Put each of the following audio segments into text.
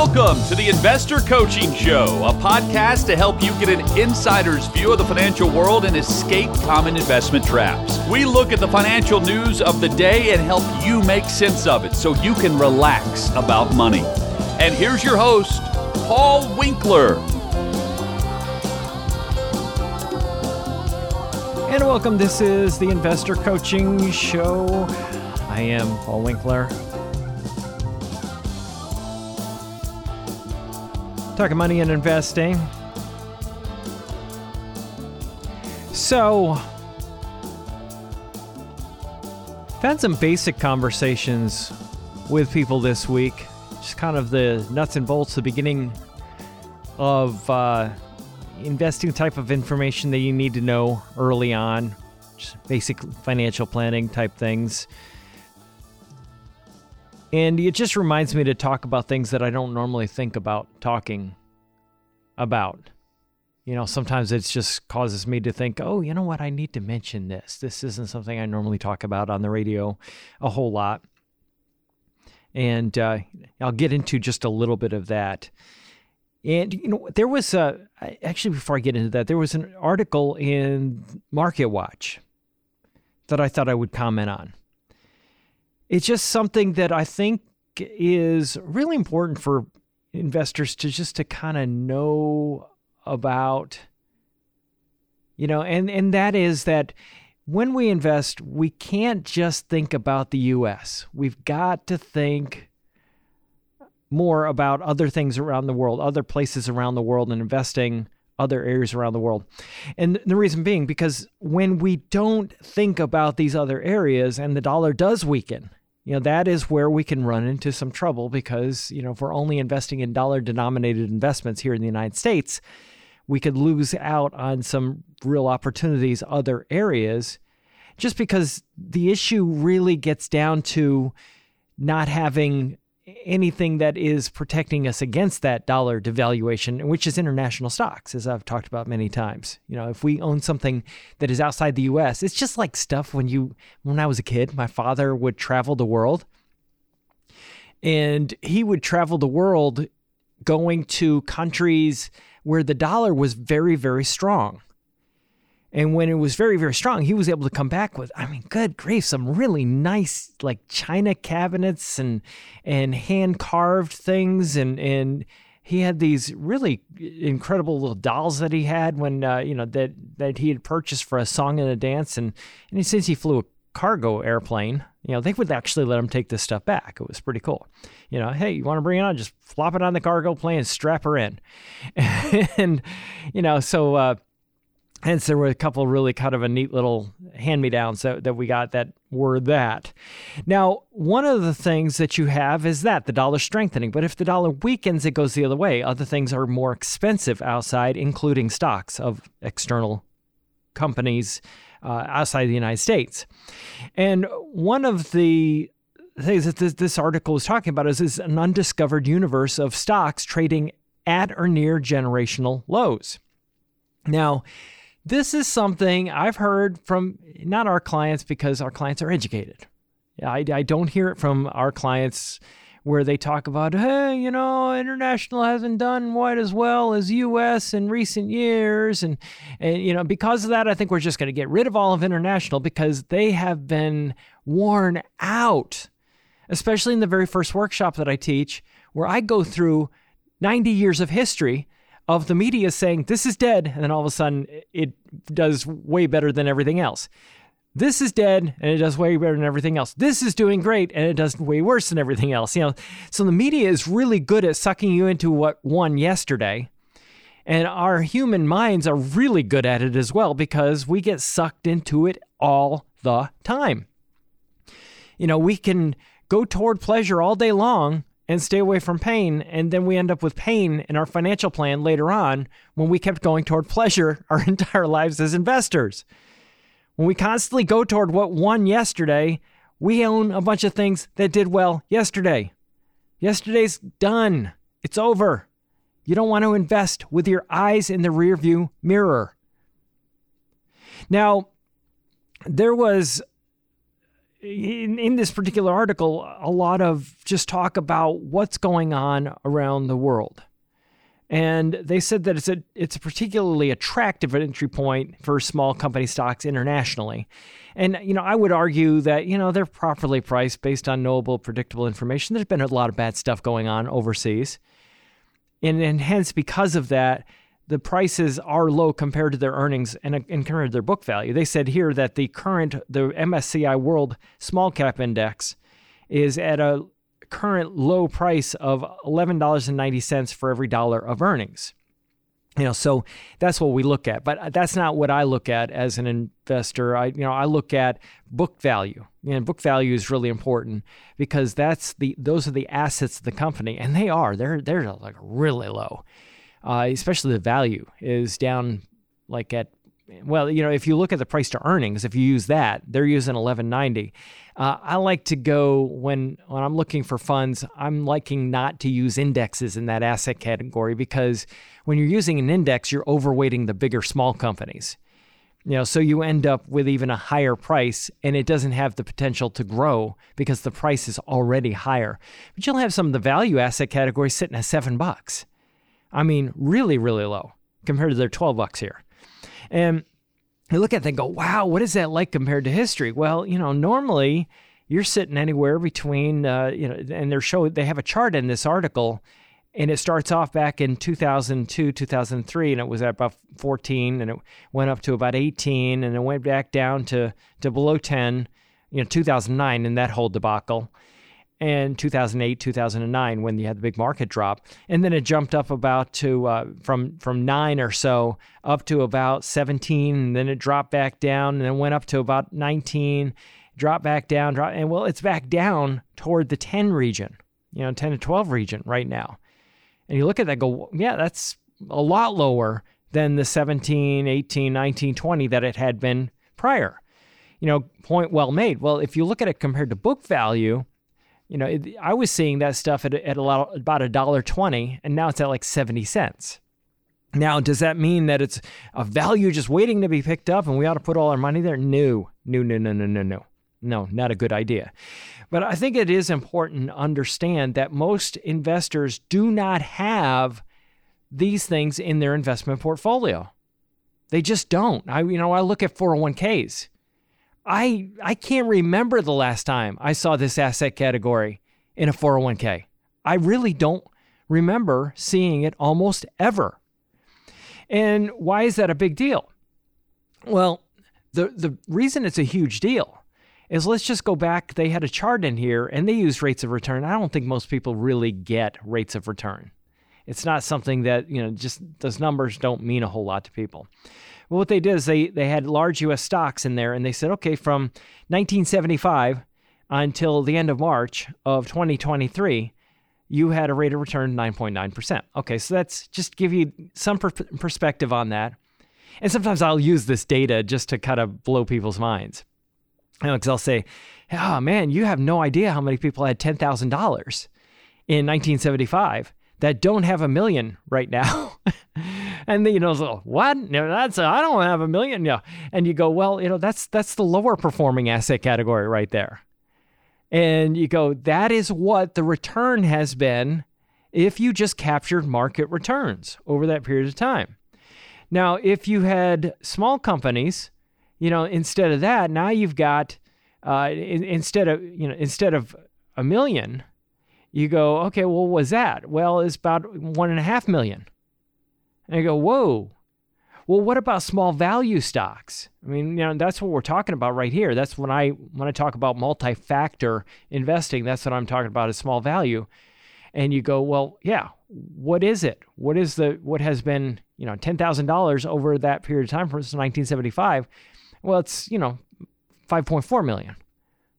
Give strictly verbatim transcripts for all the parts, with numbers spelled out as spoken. Welcome to the Investor Coaching Show, a podcast to help you get an insider's view of the financial world and escape common investment traps. We look at the financial news of the day and help you make sense of it so you can relax about money. And here's your host, Paul Winkler. And welcome. This is the Investor Coaching Show. I am Paul Winkler. Talking money and investing. So, I've had some basic conversations with people this week. Just kind of the nuts and bolts, the beginning of uh, investing type of information that you need to know early on. Just basic financial planning type things. And it just reminds me to talk about things that I don't normally think about talking about. You know, sometimes it just causes me to think, oh, you know what? I need to mention this. This isn't something I normally talk about on the radio a whole lot. And uh, I'll get into just a little bit of that. And, you know, there was a, actually, before I get into that, there was an article in MarketWatch that I thought I would comment on. It's just something that I think is really important for investors to just to kind of know about, you know, and, and that is that when we invest, we can't just think about the U S. We've got to think more about other things around the world, other places around the world, and investing other areas around the world. And the reason being, because when we don't think about these other areas and the dollar does weaken, you know, that is where we can run into some trouble because, you know, if we're only investing in dollar-denominated investments here in the United States, we could lose out on some real opportunities other areas just because the issue really gets down to not having anything that is protecting us against that dollar devaluation, which is international stocks, as I've talked about many times. You know, if we own something that is outside the U S, it's just like stuff when you, when I was a kid, my father would travel the world, and he would travel the world going to countries where the dollar was very, very strong. And when it was very, very strong, he was able to come back with, I mean, good grief, some really nice like china cabinets and and hand-carved things. And, and he had these really incredible little dolls that he had when, uh, you know, that, that he had purchased for a song and a dance. And, and since he flew a cargo airplane, you know, they would actually let him take this stuff back. It was pretty cool. You know, hey, you want to bring it on? Just flop it on the cargo plane and strap her in. And, you know, so... Uh, Hence, there were a couple really kind of a neat little hand-me-downs that, that we got that were that. Now, one of the things that you have is that, the dollar strengthening. But if the dollar weakens, it goes the other way. Other things are more expensive outside, including stocks of external companies uh, outside the United States. And one of the things that this, this article is talking about is, is an undiscovered universe of stocks trading at or near generational lows. Now, this is something I've heard from, not our clients, because our clients are educated. I, I don't hear it from our clients where they talk about, hey, you know, international hasn't done quite as well as U S in recent years. And, and, you know, because of that, I think we're just going to get rid of all of international because they have been worn out, especially in the very first workshop that I teach, where I go through ninety years of history of the media saying this is dead, and then all of a sudden it does way better than everything else. This is dead, and it does way better than everything else. This is doing great, and it does way worse than everything else. You know, so the media is really good at sucking you into what won yesterday, and our human minds are really good at it as well because we get sucked into it all the time. You know, we can go toward pleasure all day long and stay away from pain, and then we end up with pain in our financial plan later on when we kept going toward pleasure our entire lives as investors. When we constantly go toward what won yesterday, we own a bunch of things that did well yesterday. Yesterday's done. It's over. You don't want to invest with your eyes in the rearview mirror. Now, there was in, in this particular article, a lot of just talk about what's going on around the world. And they said that it's a it's a particularly attractive entry point for small company stocks internationally. And, you know, I would argue that, you know, they're properly priced based on knowable, predictable information. There's been a lot of bad stuff going on overseas. And, and hence, because of that, the prices are low compared to their earnings and, and compared to their book value. They said here that the current, the M S C I World Small Cap Index is at a current low price of eleven dollars and ninety cents for every dollar of earnings. You know, so that's what we look at, but that's not what I look at as an investor. I, you know, I look at book value, and book value is really important because that's the, those are the assets of the company, and they are, they're, they're like really low. Uh, especially the value is down like at, well, you know, if you look at the price to earnings, if you use that, they're using eleven ninety. Uh, I like to go when, when I'm looking for funds, I'm liking not to use indexes in that asset category because when you're using an index, you're overweighting the bigger small companies. You know, so you end up with even a higher price and it doesn't have the potential to grow because the price is already higher. But you'll have some of the value asset categories sitting at seven bucks. I mean, really, really low compared to their twelve bucks here. And you look at it and go, wow, what is that like compared to history? Well, you know, normally you're sitting anywhere between, uh, you know, and they're show, they have a chart in this article, and it starts off back in two thousand two, two thousand three, and it was at about fourteen, and it went up to about eighteen, and it went back down to, to below ten, you know, two thousand nine in that whole debacle. And two thousand eight, two thousand nine, when you had the big market drop. And then it jumped up about to, uh, from from nine or so, up to about seventeen, and then it dropped back down, and then went up to about nineteen, dropped back down, drop, and well, it's back down toward the ten region, you know, ten to twelve region right now. And you look at that and go, yeah, that's a lot lower than the seventeen, eighteen, nineteen, twenty that it had been prior. You know, point well made. Well, if you look at it compared to book value, you know, it, I was seeing that stuff at, at a lot, about a dollar twenty, and now it's at like seventy cents. Now, does that mean that it's a value just waiting to be picked up and we ought to put all our money there? No, no, no, no, no, no, no. No, not a good idea. But I think it is important to understand that most investors do not have these things in their investment portfolio. They just don't. I, you know, I look at four oh one k's. I I can't remember the last time I saw this asset category in a four oh one k. I really don't remember seeing it almost ever. And why is that a big deal? Well, the, the reason it's a huge deal is let's just go back. They had a chart in here and they used rates of return. I don't think most people really get rates of return. It's not something that, you know, just those numbers don't mean a whole lot to people. Well, what they did is they, they had large U S stocks in there, and they said, okay, from nineteen seventy-five until the end of March of twenty twenty-three, you had a rate of return of nine point nine percent. Okay, so that's just give you some per- perspective on that. And sometimes I'll use this data just to kind of blow people's minds. You know, because I'll say, oh, man, you have no idea how many people had ten thousand dollars in nineteen seventy-five that don't have a million right now. And then, you know, so, what? No, that's I don't have a million. Yeah. And you go, well, you know, that's that's the lower performing asset category right there. And you go, that is what the return has been if you just captured market returns over that period of time. Now, if you had small companies, you know, instead of that, now you've got uh, in, instead of, you know, instead of a million, you go, okay, well, what was that? Well, it's about one and a half million. And I go, whoa, well, what about small value stocks? I mean, you know, that's what we're talking about right here. That's when I when I talk about multi-factor investing, that's what I'm talking about is small value. And you go, well, yeah, what is it? What is the what has been, you know, ten thousand dollars over that period of time from nineteen seventy-five? Well, it's, you know, five point four million.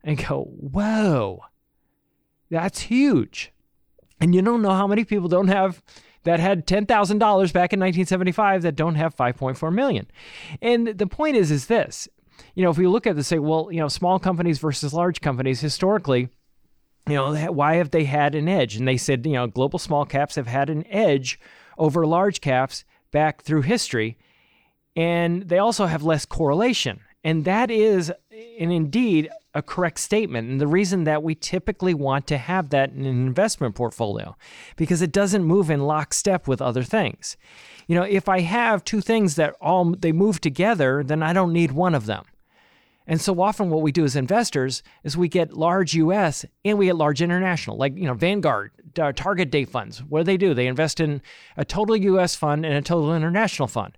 And you go, whoa, that's huge. And you don't know how many people don't have that had ten thousand dollars back in nineteen seventy-five that don't have five point four million. And the point is, is this, you know, if we look at this, say, well, you know, small companies versus large companies, historically, you know, why have they had an edge? And they said, you know, global small caps have had an edge over large caps back through history. And they also have less correlation. And that is and indeed a correct statement. And the reason that we typically want to have that in an investment portfolio, because it doesn't move in lockstep with other things. You know, if I have two things that all they move together, then I don't need one of them. And so often what we do as investors is we get large U S and we get large international, like, you know, Vanguard, uh, target date funds. What do they do? They invest in a total U S fund and a total international fund.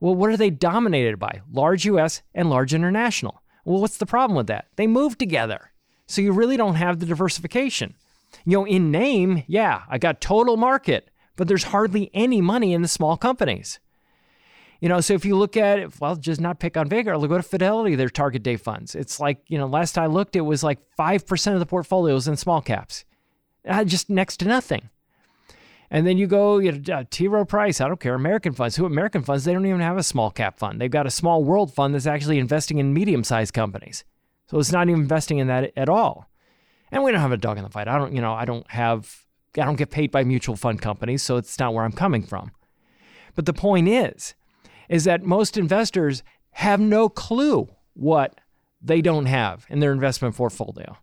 Well, what are they dominated by? Large U S and large international. Well, what's the problem with that? They move together. So you really don't have the diversification. You know, in name, yeah, I got total market, but there's hardly any money in the small companies. You know, so if you look at it, well, just not pick on Vanguard, look at Fidelity, their target date funds. It's like, you know, last I looked, it was like five percent of the portfolios in small caps, uh, just next to nothing. And then you go, you know, uh, T. Rowe Price, I don't care, American funds. Who American funds, they don't even have a small cap fund. They've got a small world fund that's actually investing in medium-sized companies. So it's not even investing in that at all. And we don't have a dog in the fight. I don't, you know, I don't have, I don't get paid by mutual fund companies, so it's not where I'm coming from. But the point is, is that most investors have no clue what they don't have in their investment portfolio.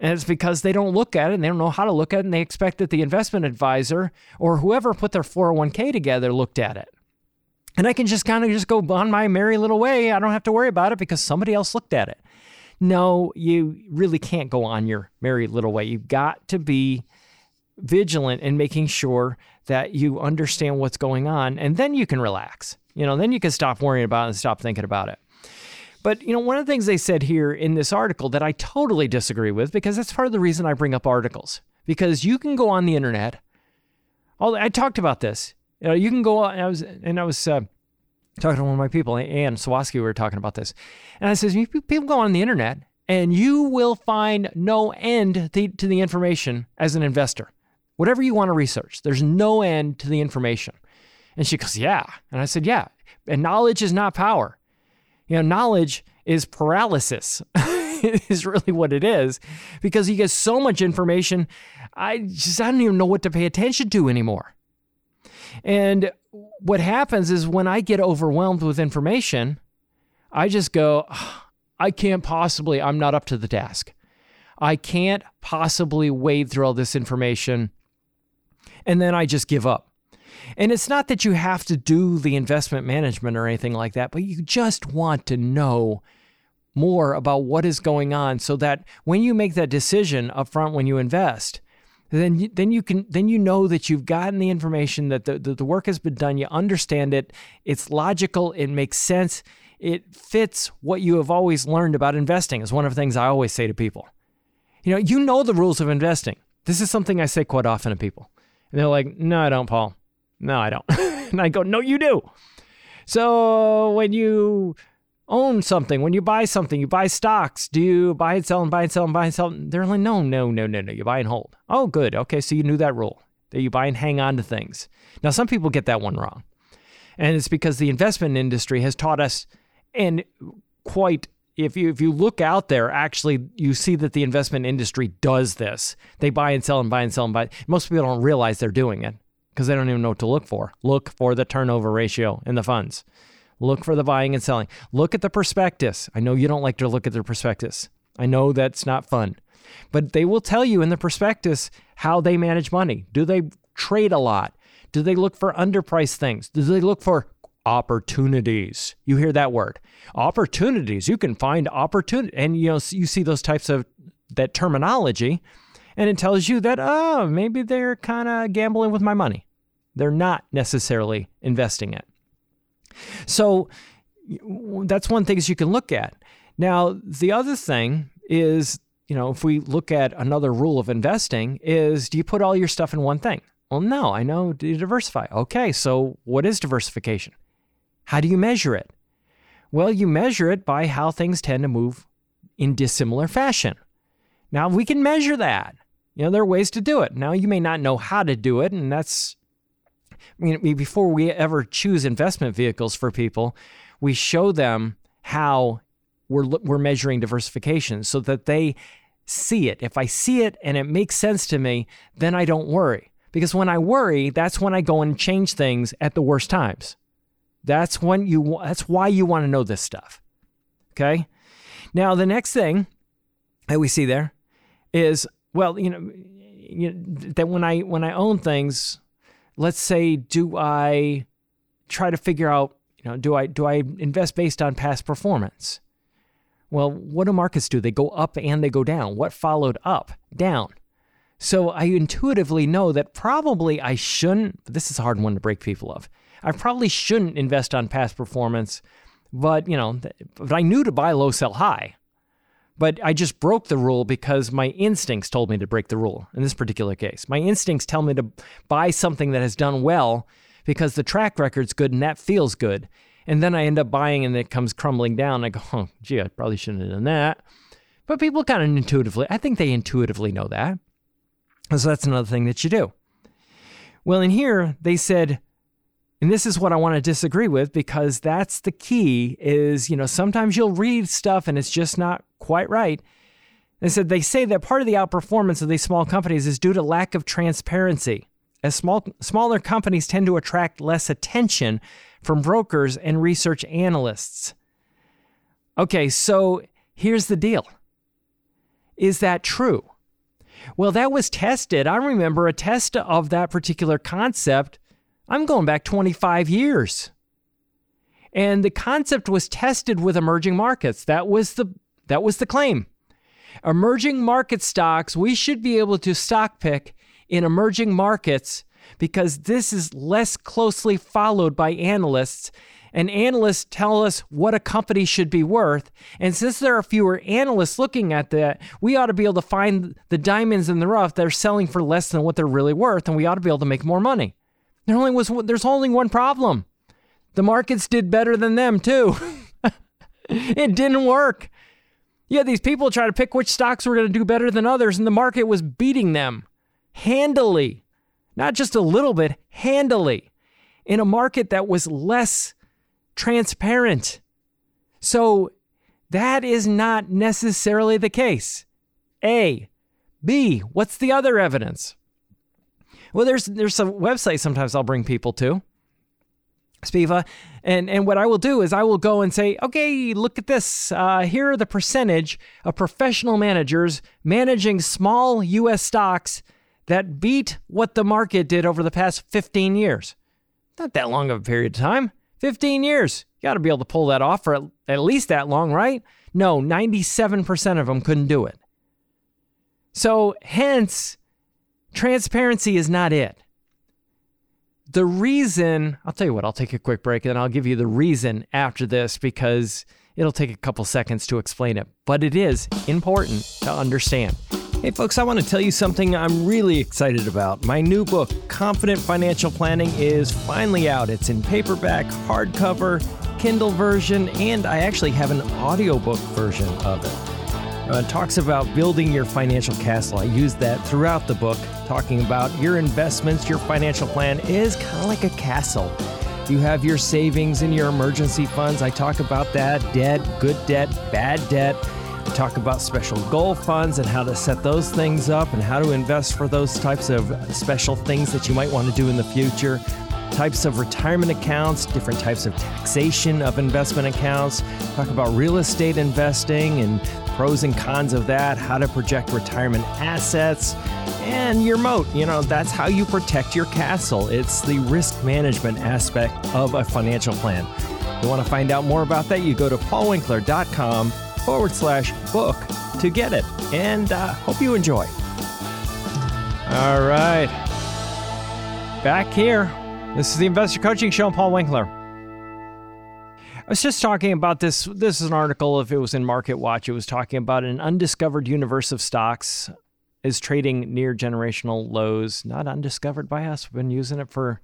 And it's because they don't look at it and they don't know how to look at it, and they expect that the investment advisor or whoever put their four oh one k together looked at it. And I can just kind of just go on my merry little way. I don't have to worry about it because somebody else looked at it. No, you really can't go on your merry little way. You've got to be vigilant in making sure that you understand what's going on, and then you can relax. You know, then you can stop worrying about it and stop thinking about it. But, you know, one of the things they said here in this article that I totally disagree with, because that's part of the reason I bring up articles, because you can go on the internet. All I talked about this. You know, you can go on, I was, and I was uh, talking to one of my people, Ann Sawaski, we were talking about this. And I says, people go on the internet and you will find no end to, to the information as an investor. Whatever you want to research, there's no end to the information. And she goes, yeah. And I said, yeah. And knowledge is not power. You know, knowledge is paralysis is really what it is, because you get so much information, I just, I don't even know what to pay attention to anymore. And what happens is when I get overwhelmed with information, I just go, oh, I can't possibly, I'm not up to the task. I can't possibly wade through all this information. And then I just give up. And it's not that you have to do the investment management or anything like that, but you just want to know more about what is going on so that when you make that decision up front when you invest, then you, then you can then you know that you've gotten the information, that the, the, the work has been done, you understand it, it's logical, it makes sense, it fits what you have always learned about investing is one of the things I always say to people. You know, you know the rules of investing. This is something I say quite often to people. And they're like, no, I don't, Paul. No, I don't. And I go, no, you do. So when you own something, when you buy something, you buy stocks, do you buy and sell and buy and sell and buy and sell? They're like, no, no, no, no, no. You buy and hold. Oh, good. Okay, so you knew that rule, that you buy and hang on to things. Now, some people get that one wrong. And it's because the investment industry has taught us, and quite, if you if you look out there, actually, you see that the investment industry does this. They buy and sell and buy and sell and buy. Most people don't realize they're doing it, because they don't even know what to look for. Look for the turnover ratio in the funds. Look for the buying and selling. Look at the prospectus. I know you don't like to look at the prospectus. I know that's not fun. But they will tell you in the prospectus how they manage money. Do they trade a lot? Do they look for underpriced things? Do they look for opportunities? You hear that word. Opportunities. You can find opportunity. And you know, you see those types of that terminology. And it tells you that, oh, maybe they're kind of gambling with my money. They're not necessarily investing it. So that's one thing you can look at. Now, the other thing is, you know, if we look at another rule of investing is, do you put all your stuff in one thing? Well, no, I know you diversify. Okay, so what is diversification? How do you measure it? Well, you measure it by how things tend to move in dissimilar fashion. Now, we can measure that. You know, there are ways to do it. Now, you may not know how to do it, and that's, I mean, before we ever choose investment vehicles for people, we show them how we're we're measuring diversification so that they see it. If I see it and it makes sense to me, then I don't worry. Because when I worry, that's when I go and change things at the worst times. That's when you. That's why you want to know this stuff. Okay? Now, the next thing that we see there is, well, you know, you know that when I when I own things, let's say, do I try to figure out, you know, do I do I invest based on past performance? Well, what do markets do? They go up and they go down. What followed up? Down. So I intuitively know that probably I shouldn't, this is a hard one to break people of, I probably shouldn't invest on past performance, but you know, but I knew to buy low, sell high. But I just broke the rule because my instincts told me to break the rule in this particular case. My instincts tell me to buy something that has done well because the track record's good and that feels good. And then I end up buying and it comes crumbling down. I go, oh, gee, I probably shouldn't have done that. But people kind of intuitively, I think they intuitively know that. And so that's another thing that you do. Well, in here, they said, and this is what I want to disagree with, because that's the key is, you know, sometimes you'll read stuff and it's just not quite right. They said they say that part of the outperformance of these small companies is due to lack of transparency, as small smaller companies tend to attract less attention from brokers and research analysts. Okay, so here's the deal. Is that true? Well, that was tested. I remember a test of that particular concept. I'm going back twenty-five years. And the concept was tested with emerging markets. That was the That was the claim. Emerging market stocks, we should be able to stock pick in emerging markets because this is less closely followed by analysts. And analysts tell us what a company should be worth. And since there are fewer analysts looking at that, we ought to be able to find the diamonds in the rough that are selling for less than what they're really worth, and we ought to be able to make more money. There only was, there's only one problem. The markets did better than them, too. It didn't work. Yeah, these people try to pick which stocks were going to do better than others, and the market was beating them handily, not just a little bit, handily, in a market that was less transparent. So that is not necessarily the case. A. B, what's the other evidence? Well, there's there's some websites sometimes I'll bring people to, Spiva. And and what I will do is I will go and say, okay, look at this. Uh, here are the percentage of professional managers managing small U S stocks that beat what the market did over the past fifteen years. Not that long of a period of time. fifteen years. You got to be able to pull that off for at, at least that long, right? No, ninety-seven percent of them couldn't do it. So hence, transparency is not it. The reason, I'll tell you what, I'll take a quick break and then I'll give you the reason after this because it'll take a couple seconds to explain it, but it is important to understand. Hey folks, I want to tell you something I'm really excited about. My new book, Confident Financial Planning, is finally out. It's in paperback, hardcover, Kindle version, and I actually have an audiobook version of it. Uh, it talks about building your financial castle. I use that throughout the book, talking about your investments. Your financial plan is kind of like a castle. You have your savings and your emergency funds. I talk about that, debt, good debt, bad debt. I talk about special goal funds and how to set those things up and how to invest for those types of special things that you might want to do in the future. Types of retirement accounts, different types of taxation of investment accounts. Talk about real estate investing and pros and cons of that, how to project retirement assets, and your moat. You know, that's how you protect your castle. It's the risk management aspect of a financial plan. If you want to find out more about that, you go to paulwinkler.com forward slash book to get it. And uh, hope you enjoy. All right. Back here. This is the Investor Coaching Show. I'm Paul Winkler. I was just talking about this. This is an article, if it was in MarketWatch, it was talking about an undiscovered universe of stocks is trading near generational lows. Not undiscovered by us. We've been using it for,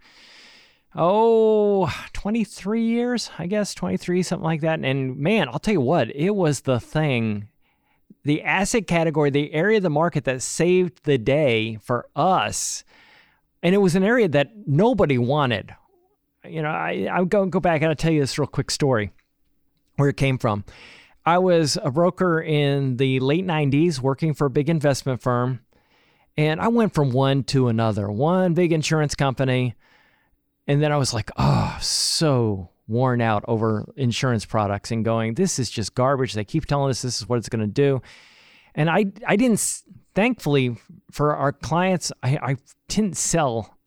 oh, twenty-three years, I guess, twenty-three, something like that. And man, I'll tell you what, it was the thing, the asset category, the area of the market that saved the day for us. And it was an area that nobody wanted. You know, I, I'll go, go back and I'll tell you this real quick story where it came from. I was a broker in the late nineties working for a big investment firm. And I went from one to another, one big insurance company. And then I was like, oh, so worn out over insurance products and going, this is just garbage. They keep telling us this is what it's going to do. And I I didn't, thankfully for our clients, I, I didn't sell.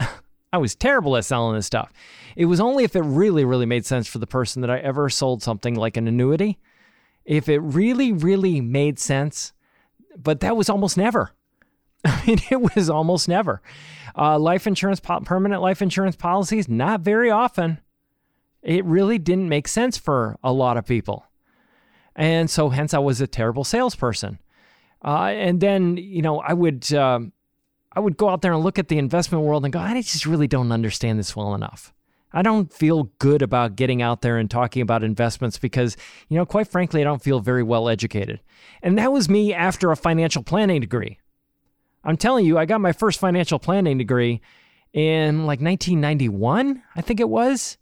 I was terrible at selling this stuff. It was only if it really, really made sense for the person that I ever sold something like an annuity. If it really, really made sense, but that was almost never. I mean, it was almost never. Uh, life insurance, permanent life insurance policies, not very often. It really didn't make sense for a lot of people. And so hence I was a terrible salesperson. Uh, and then, you know, I would uh, I would go out there and look at the investment world and go, I just really don't understand this well enough. I don't feel good about getting out there and talking about investments because, you know, quite frankly, I don't feel very well educated. And that was me after a financial planning degree. I'm telling you, I got my first financial planning degree in like nineteen ninety-one, I think it was.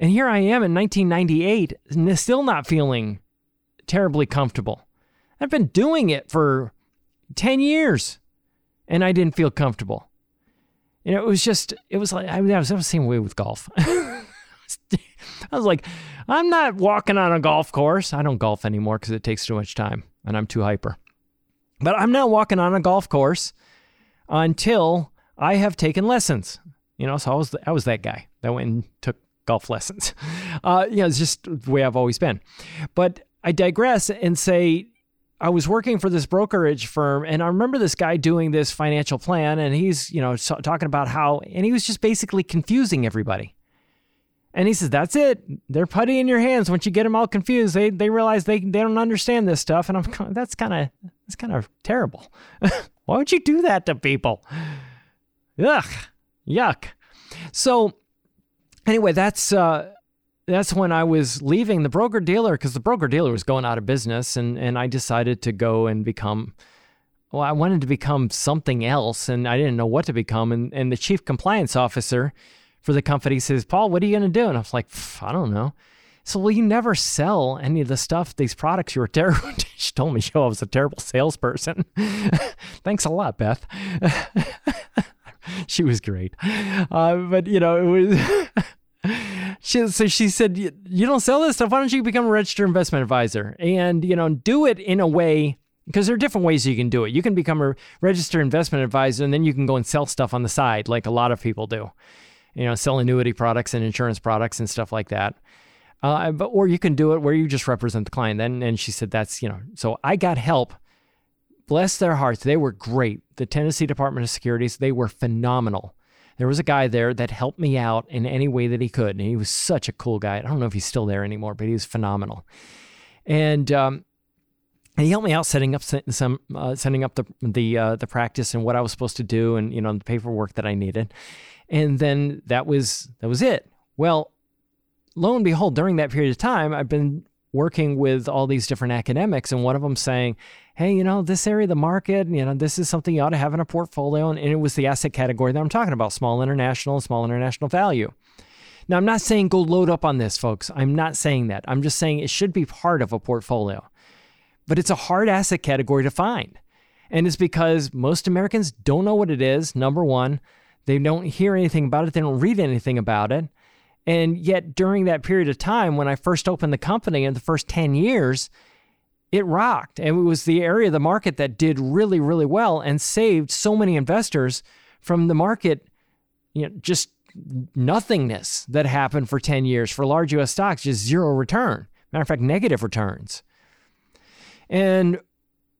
And here I am in nineteen ninety-eight, still not feeling terribly comfortable. I've been doing it for ten years and I didn't feel comfortable. You know, it was just, it was like, I was, I was the same way with golf. I was like, I'm not walking on a golf course. I don't golf anymore because it takes too much time and I'm too hyper. But I'm not walking on a golf course until I have taken lessons. You know, so I was I was that guy that went and took golf lessons. Uh, you know, it's just the way I've always been. But I digress and say I was working for this brokerage firm, and I remember this guy doing this financial plan, and he's, you know, so, talking about how, and he was just basically confusing everybody. And he says, that's it. They're putty in your hands. Once you get them all confused, they they realize they they don't understand this stuff. And I'm going, that's kind of that's kind of terrible. Why would you do that to people? Ugh, yuck. So anyway, that's uh, that's when I was leaving the broker dealer because the broker dealer was going out of business, and and I decided to go and become. Well, I wanted to become something else, and I didn't know what to become. And and the chief compliance officer for the company says, Paul, what are you going to do? And I was like, I don't know. So, well, you never sell any of the stuff, these products. You were terrible. She told me she I was a terrible salesperson. Thanks a lot, Beth. She was great. Uh, but, you know, it was. she, so she said, you don't sell this stuff. Why don't you become a registered investment advisor? And, you know, do it in a way, because there are different ways you can do it. You can become a registered investment advisor, and then you can go and sell stuff on the side like a lot of people do. You know, sell annuity products and insurance products and stuff like that. Uh, but or you can do it where you just represent the client. Then and she said, that's, you know, so I got help. Bless their hearts. They were great. The Tennessee Department of Securities, they were phenomenal. There was a guy there that helped me out in any way that he could. And he was such a cool guy. I don't know if he's still there anymore, but he was phenomenal. And um, and he helped me out setting up some uh, setting up the the uh, the practice and what I was supposed to do and, you know, the paperwork that I needed. And then that was that was it. Well, lo and behold, during that period of time, I've been working with all these different academics, and one of them saying, hey, you know, this area of the market, you know, this is something you ought to have in a portfolio. And it was the asset category that I'm talking about, small international and small international value. Now, I'm not saying go load up on this, folks. I'm not saying that. I'm just saying it should be part of a portfolio. But it's a hard asset category to find. And it's because most Americans don't know what it is, number one. They don't hear anything about it. They don't read anything about it. And yet during that period of time, when I first opened the company in the first ten years, it rocked. And it was the area of the market that did really, really well and saved so many investors from the market, you know, just nothingness that happened for ten years for large U S stocks, just zero return. Matter of fact, negative returns. And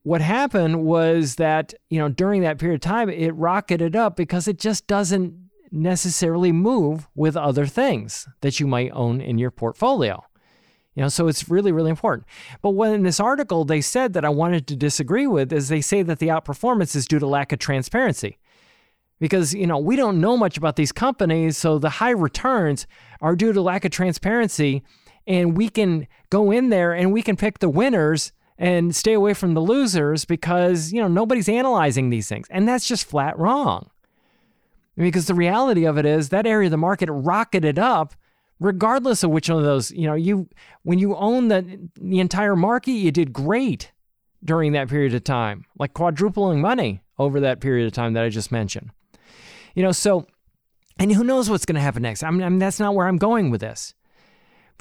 what happened was that, you know, during that period of time, it rocketed up because it just doesn't necessarily move with other things that you might own in your portfolio. You know, so it's really, really important. But what in this article they said that I wanted to disagree with is they say that the outperformance is due to lack of transparency. Because, you know, we don't know much about these companies, so the high returns are due to lack of transparency, and we can go in there and we can pick the winners and stay away from the losers because, you know, nobody's analyzing these things. And that's just flat wrong. Because the reality of it is that area of the market rocketed up regardless of which one of those, you know, you when you own the the entire market, you did great during that period of time, like quadrupling money over that period of time that I just mentioned. You know, so, and who knows what's going to happen next? I mean, I mean, that's not where I'm going with this.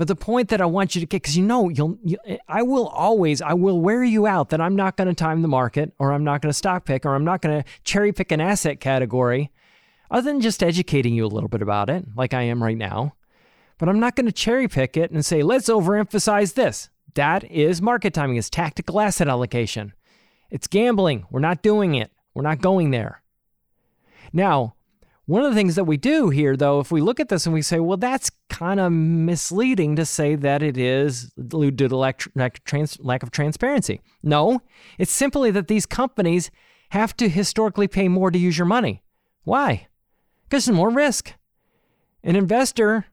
But the point that I want you to get, because you know, you'll, you, I will always, I will wear you out that I'm not going to time the market, or I'm not going to stock pick, or I'm not going to cherry pick an asset category, other than just educating you a little bit about it, like I am right now. But I'm not going to cherry pick it and say, let's overemphasize this. That is market timing. It's tactical asset allocation. It's gambling. We're not doing it. We're not going there. Now, one of the things that we do here, though, if we look at this and we say, well, that's kind of misleading to say that it is due to lack of transparency. No, it's simply that these companies have to historically pay more to use your money. Why? Because there's more risk. An investor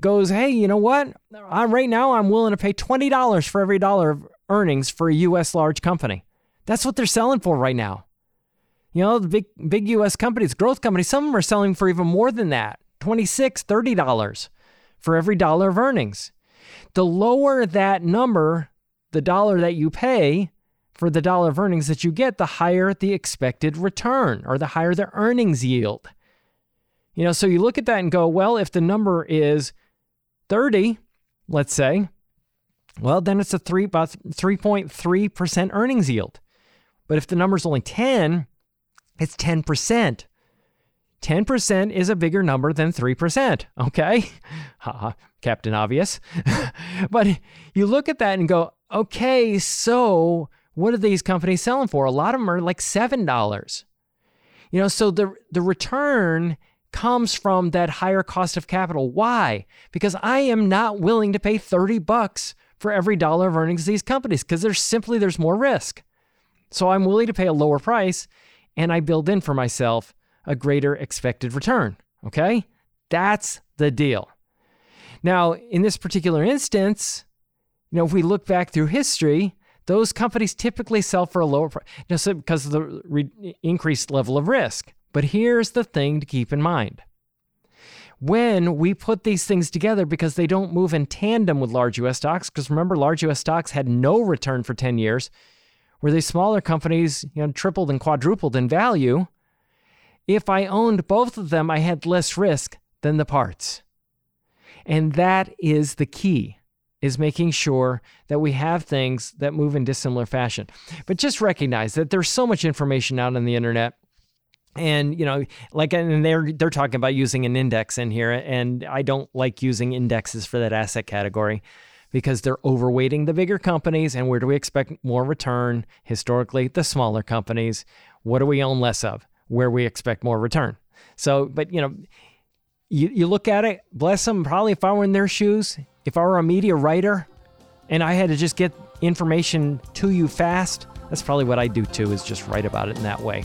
goes, hey, you know what? I, right now, I'm willing to pay twenty dollars for every dollar of earnings for a U S large company. That's what they're selling for right now. You know, the big, big U S companies, growth companies, some of them are selling for even more than that, twenty-six dollars, thirty dollars for every dollar of earnings. The lower that number, the dollar that you pay for the dollar of earnings that you get, the higher the expected return or the higher the earnings yield. You know, so you look at that and go, well, if the number is thirty, let's say, well, then it's a three, about three point three percent earnings yield. But if the number's only ten, it's ten percent. ten percent is a bigger number than three percent, okay? Haha, Captain Obvious. But you look at that and go, okay, so what are these companies selling for? A lot of them are like seven dollars. You know, so the the return comes from that higher cost of capital. Why? Because I am not willing to pay thirty bucks for every dollar of earnings of these companies, because there's simply there's more risk. So I'm willing to pay a lower price, and I build in for myself a greater expected return, okay? That's the deal. Now, in this particular instance, you know, if we look back through history, those companies typically sell for a lower price just because of the re- increased level of risk. But here's the thing to keep in mind. When we put these things together, because they don't move in tandem with large U S stocks, because remember, large U S stocks had no return for ten years, where these smaller companies, you know, tripled and quadrupled in value. If I owned both of them, I had less risk than the parts. And that is the key, is making sure that we have things that move in dissimilar fashion. But just recognize that there's so much information out on the internet. And, you know, like, and they're, they're talking about using an index in here. And I don't like using indexes for that asset category, because they're overweighting the bigger companies. And where do we expect more return? Historically, the smaller companies. What do we own less of? Where we expect more return. So, but you know, you, you look at it, bless them. Probably if I were in their shoes, if I were a media writer and I had to just get information to you fast, that's probably what I do too, is just write about it in that way.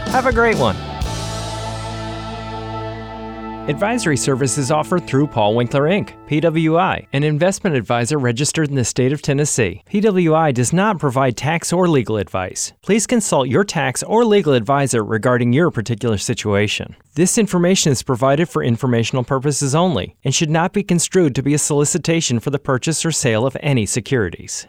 Have a great one. Advisory services offered through Paul Winkler, Incorporated, P W I, an investment advisor registered in the state of Tennessee. P W I does not provide tax or legal advice. Please consult your tax or legal advisor regarding your particular situation. This information is provided for informational purposes only and should not be construed to be a solicitation for the purchase or sale of any securities.